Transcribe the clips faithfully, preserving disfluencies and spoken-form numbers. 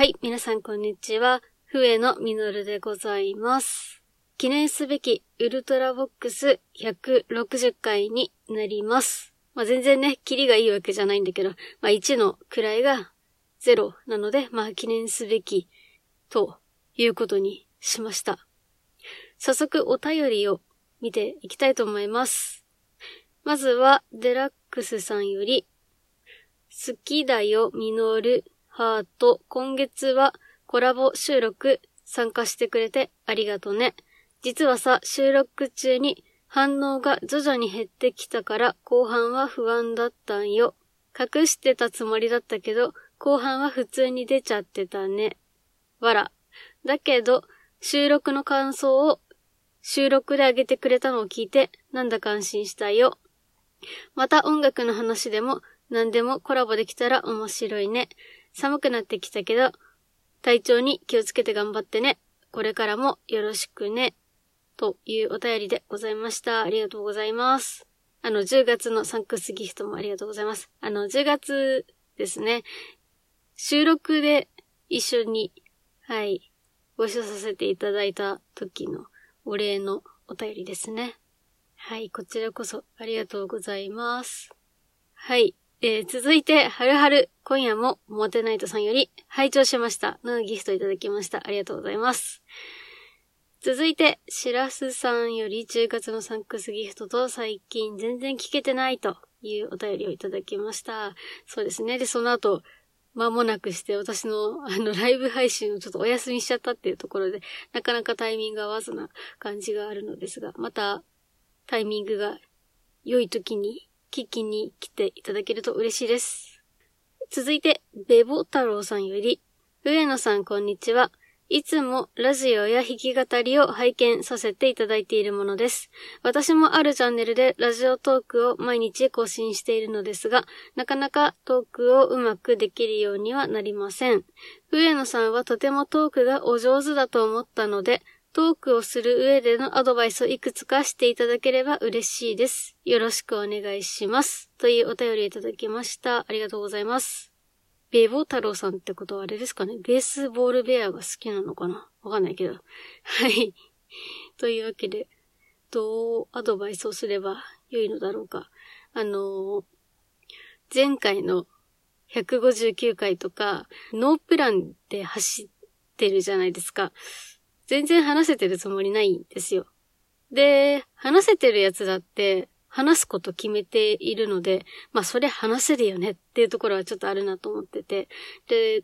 はい、皆さんこんにちは。笛野実でございます。記念すべきウルトラボックスひゃくろくじゅっかいになります。まあ全然ね、キリがいいわけじゃないんだけど、まあいちの位がゼロなので、まあ記念すべきということにしました。早速お便りを見ていきたいと思います。まずはデラックスさんより、好きだよみのるハート、今月はコラボ収録参加してくれてありがとね。実はさ、収録中に反応が徐々に減ってきたから後半は不安だったんよ。隠してたつもりだったけど後半は普通に出ちゃってたね。わら。だけど収録の感想を収録であげてくれたのを聞いてなんだか安心したよ。また音楽の話でも何でもコラボできたら面白いね。寒くなってきたけど体調に気をつけて頑張ってね。これからもよろしくね。というお便りでございました。ありがとうございます。あのじゅうがつのサンクスギフトもありがとうございます。あのじゅうがつですね。収録で一緒にはいご一緒させていただいた時のお礼のお便りですね。はい、こちらこそありがとうございます。はい。えー、続いて、はるはる、今夜もモテナイトさんより、拝聴しました。のギフトいただきました。ありがとうございます。続いて、しらすさんより、じゅうがつのサンクスギフトと、最近全然聞けてないというお便りをいただきました。そうですね。で、その後、間もなくして、私の、あの、ライブ配信をちょっとお休みしちゃったっていうところで、なかなかタイミング合わずな感じがあるのですが、また、タイミングが良い時に、聞きに来ていただけると嬉しいです。続いて、ベボ太郎さんより、上野さんこんにちは。いつもラジオや弾き語りを拝見させていただいているものです。私もあるチャンネルでラジオトークを毎日更新しているのですが、なかなかトークをうまくできるようにはなりません。上野さんはとてもトークがお上手だと思ったので、トークをする上でのアドバイスをいくつかしていただければ嬉しいです。よろしくお願いします。というお便りいただきました。ありがとうございます。ベボ太郎さんってことはあれですかね。ベースボールベアが好きなのかなわかんないけど。はい。というわけで、どうアドバイスをすれば良いのだろうか。あのー、前回のひゃくごじゅうきゅうかいとか、ノープランで走ってるじゃないですか。全然話せてるつもりないんですよ。で、話せてるやつだって話すこと決めているので、まあそれ話せるよねっていうところはちょっとあるなと思ってて。で、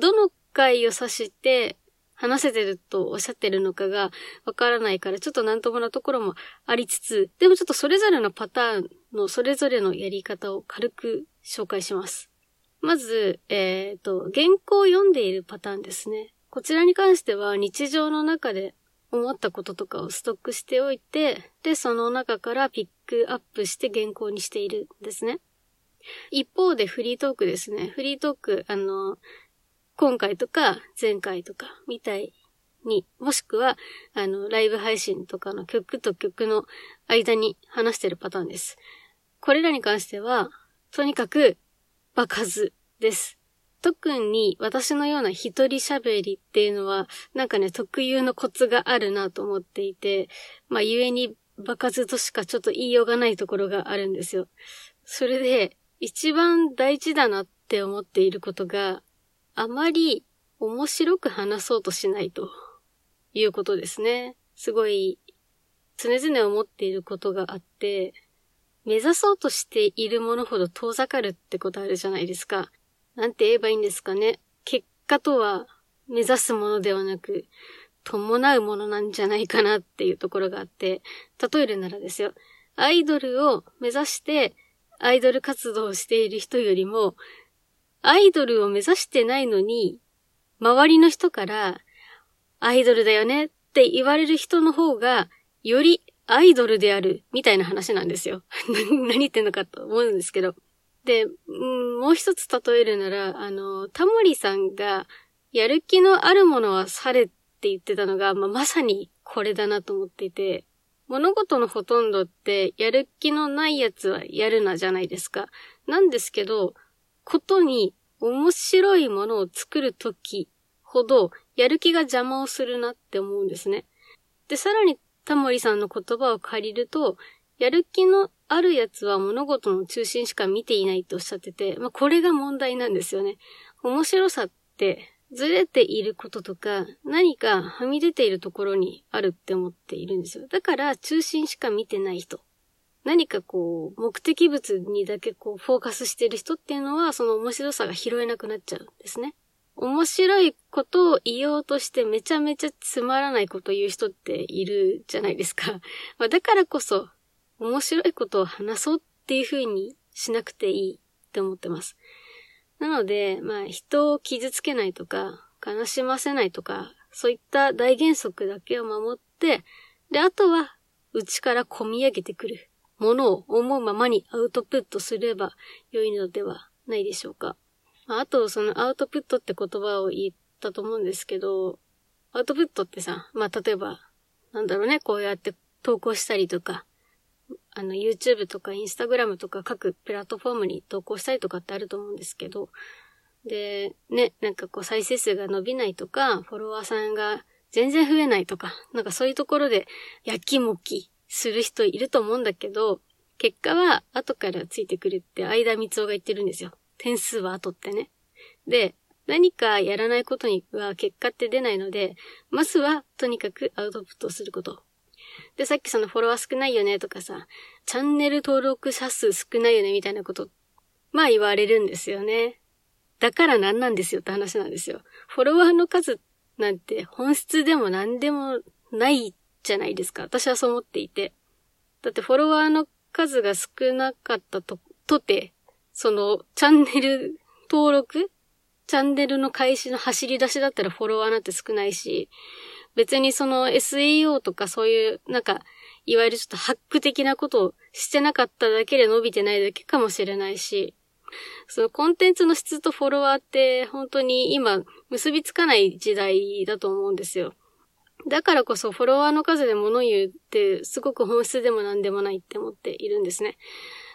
どの回を指して話せてるとおっしゃってるのかがわからないからちょっとなんともなところもありつつ、でもちょっとそれぞれのパターンのそれぞれのやり方を軽く紹介します。まず、えっと、原稿を読んでいるパターンですね。こちらに関しては日常の中で思ったこととかをストックしておいて、で、その中からピックアップして原稿にしているんですね。一方でフリートークですね。フリートーク、あの、今回とか前回とかみたいに、もしくは、あの、ライブ配信とかの曲と曲の間に話してるパターンです。これらに関しては、とにかく場数です。特に私のような一人喋りっていうのはなんかね特有のコツがあるなと思っていて、まあ故に場数としかちょっと言いようがないところがあるんですよ。それで一番大事だなって思っていることがあまり面白く話そうとしないということですね。すごい常々思っていることがあって目指そうとしているものほど遠ざかるってことあるじゃないですか。なんて言えばいいんですかね。結果とは目指すものではなく、伴うものなんじゃないかなっていうところがあって、例えるならですよ。アイドルを目指してアイドル活動をしている人よりも、アイドルを目指してないのに、周りの人からアイドルだよねって言われる人の方が、よりアイドルであるみたいな話なんですよ。何言ってんのかと思うんですけど。で、もう一つ例えるなら、あの、タモリさんが、やる気のあるものはされって言ってたのが、まあ、まさにこれだなと思っていて、物事のほとんどって、やる気のないやつはやるなじゃないですか。なんですけど、ことに面白いものを作るときほどやる気が邪魔をするなって思うんですね。で、さらにタモリさんの言葉を借りると、やる気のあるやつは物事の中心しか見ていないとおっしゃってて、まあ、これが問題なんですよね。面白さってずれていることとか何かはみ出ているところにあるって思っているんですよ。だから中心しか見てない人、何かこう目的物にだけこうフォーカスしている人っていうのはその面白さが拾えなくなっちゃうんですね。面白いことを言おうとしてめちゃめちゃつまらないことを言う人っているじゃないですか。まあ、だからこそ面白いことを話そうっていう風にしなくていいって思ってます。なので、まあ人を傷つけないとか悲しませないとかそういった大原則だけを守って、であとは内から込み上げてくるものを思うままにアウトプットすれば良いのではないでしょうか。あとそのアウトプットって言葉を言ったと思うんですけど、アウトプットってさ、まあ例えばなんだろうね、こうやって投稿したりとか、あの YouTube とか Instagram とか各プラットフォームに投稿したりとかってあると思うんですけど、でね、なんかこう再生数が伸びないとかフォロワーさんが全然増えないとか、なんかそういうところでやきもきする人いると思うんだけど、結果は後からついてくるって相田みつおが言ってるんですよ。点数は後ってね。で、何かやらないことには結果って出ないので、まずはとにかくアウトプットすること。で、さっきそのフォロワー少ないよねとかさ、チャンネル登録者数少ないよねみたいなこと、まあ言われるんですよね。だからなんなんですよって話なんですよ。フォロワーの数なんて本質でも何でもないじゃないですか。私はそう思っていて。だってフォロワーの数が少なかったと、とて、そのチャンネル登録、チャンネルの開始の走り出しだったらフォロワーなんて少ないし、別にその エスイーオー とかそういうなんかいわゆるちょっとハック的なことをしてなかっただけで伸びてないだけかもしれないし、そのコンテンツの質とフォロワーって本当に今結びつかない時代だと思うんですよ。だからこそフォロワーの数で物言うってすごく本質でも何でもないって思っているんですね。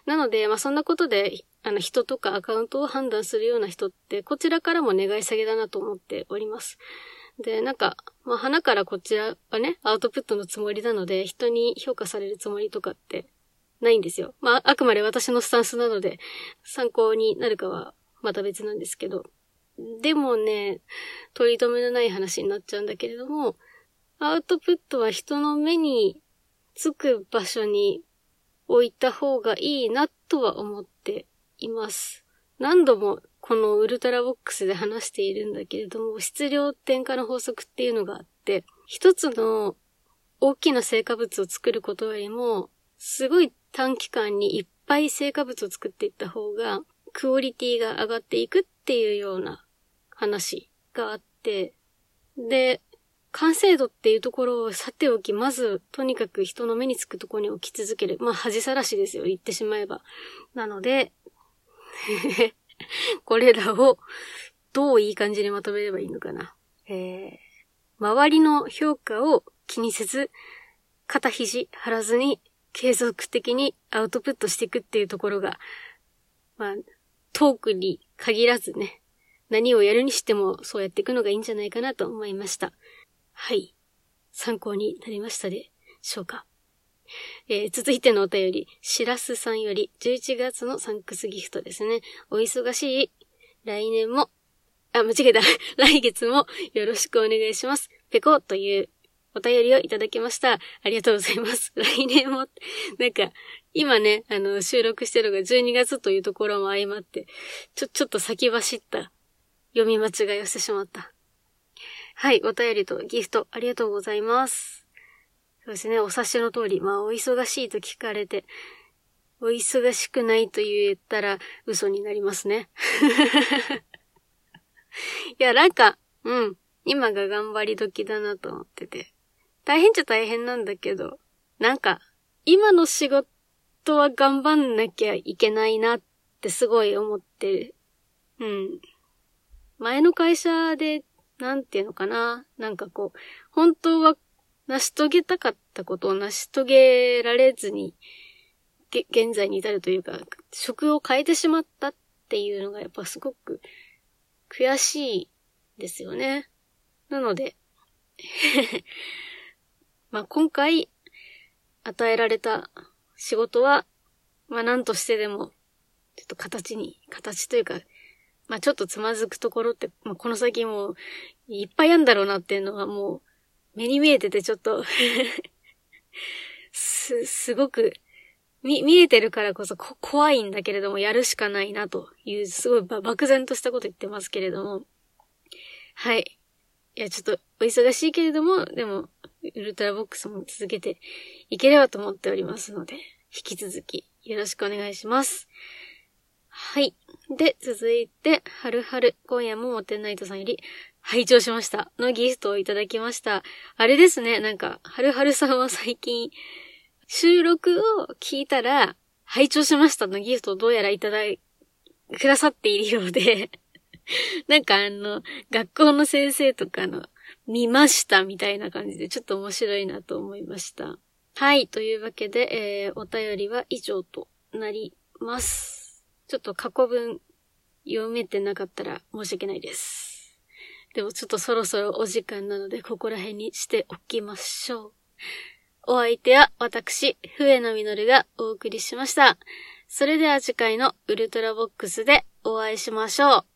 なので、まあそんなことであの人とかアカウントを判断するような人ってこちらからも願い下げだなと思っております。で、なんか、まあ花からこちらはね、アウトプットのつもりなので人に評価されるつもりとかってないんですよ。まああくまで私のスタンスなので参考になるかはまた別なんですけど。でもね、取り留めのない話になっちゃうんだけれども、アウトプットは人の目につく場所に置いた方がいいなとは思っています。何度もこのウルトラボックスで話しているんだけれども、質量転化の法則っていうのがあって、一つの大きな成果物を作ることよりも、すごい短期間にいっぱい成果物を作っていった方が、クオリティが上がっていくっていうような話があって、で、完成度っていうところをさておき、まずとにかく人の目につくところに置き続ける。まあ恥さらしですよ、言ってしまえば。なのでこれらをどういい感じにまとめればいいのかな、えー、周りの評価を気にせず肩肘張らずに継続的にアウトプットしていくっていうところが、まあトークに限らずね、何をやるにしてもそうやっていくのがいいんじゃないかなと思いました。はい。参考になりましたでしょうか。えー、続いてのお便り、しらすさんよりじゅういちがつのサンクスギフトですね。お忙しい来年も、あ、間違えた。来月もよろしくお願いします。ペコというお便りをいただきました。ありがとうございます。来年も、なんか、今ね、あの、収録してるのがじゅうにがつというところも相まって、ちょ、ちょっと先走った読み間違いをしてしまった。はい、お便りとギフトありがとうございます。そうですね、お察しの通り、まあお忙しいと聞かれて、お忙しくないと言ったら嘘になりますね。いや、なんか、うん、今が頑張り時だなと思ってて、大変っちゃ大変なんだけど、なんか今の仕事は頑張んなきゃいけないなってすごい思ってる。うん、前の会社で。なんていうのかな、なんかこう本当は成し遂げたかったことを成し遂げられずに現在に至るというか、職を変えてしまったっていうのがやっぱすごく悔しいですよね。なのでまあ今回与えられた仕事はまあ何としてでもちょっと形に形というかまあちょっとつまずくところって、まあ、この先もいっぱいあるんだろうなっていうのはもう目に見えててちょっとすすごくみ見えてるからこそこ怖いんだけれどもやるしかないなというすごい漠然としたこと言ってますけれども、はい。いや、ちょっとお忙しいけれども、でも、ウルトラボックスも続けていければと思っておりますので、引き続きよろしくお願いします。はい。で、続いて、はるはる、今夜もモテナイトさんより、拝聴しました。のギフトをいただきました。あれですね、なんか、はるはるさんは最近、収録を聞いたら、拝聴しましたのギフトをどうやらいただい、くださっているようで、なんかあの、学校の先生とかの見ましたみたいな感じでちょっと面白いなと思いました。はい、というわけで、えー、お便りは以上となります。ちょっと過去文読めてなかったら申し訳ないです。でもちょっとそろそろお時間なのでここら辺にしておきましょう。お相手は私、笛野実がお送りしました。それでは次回のウルトラボックスでお会いしましょう。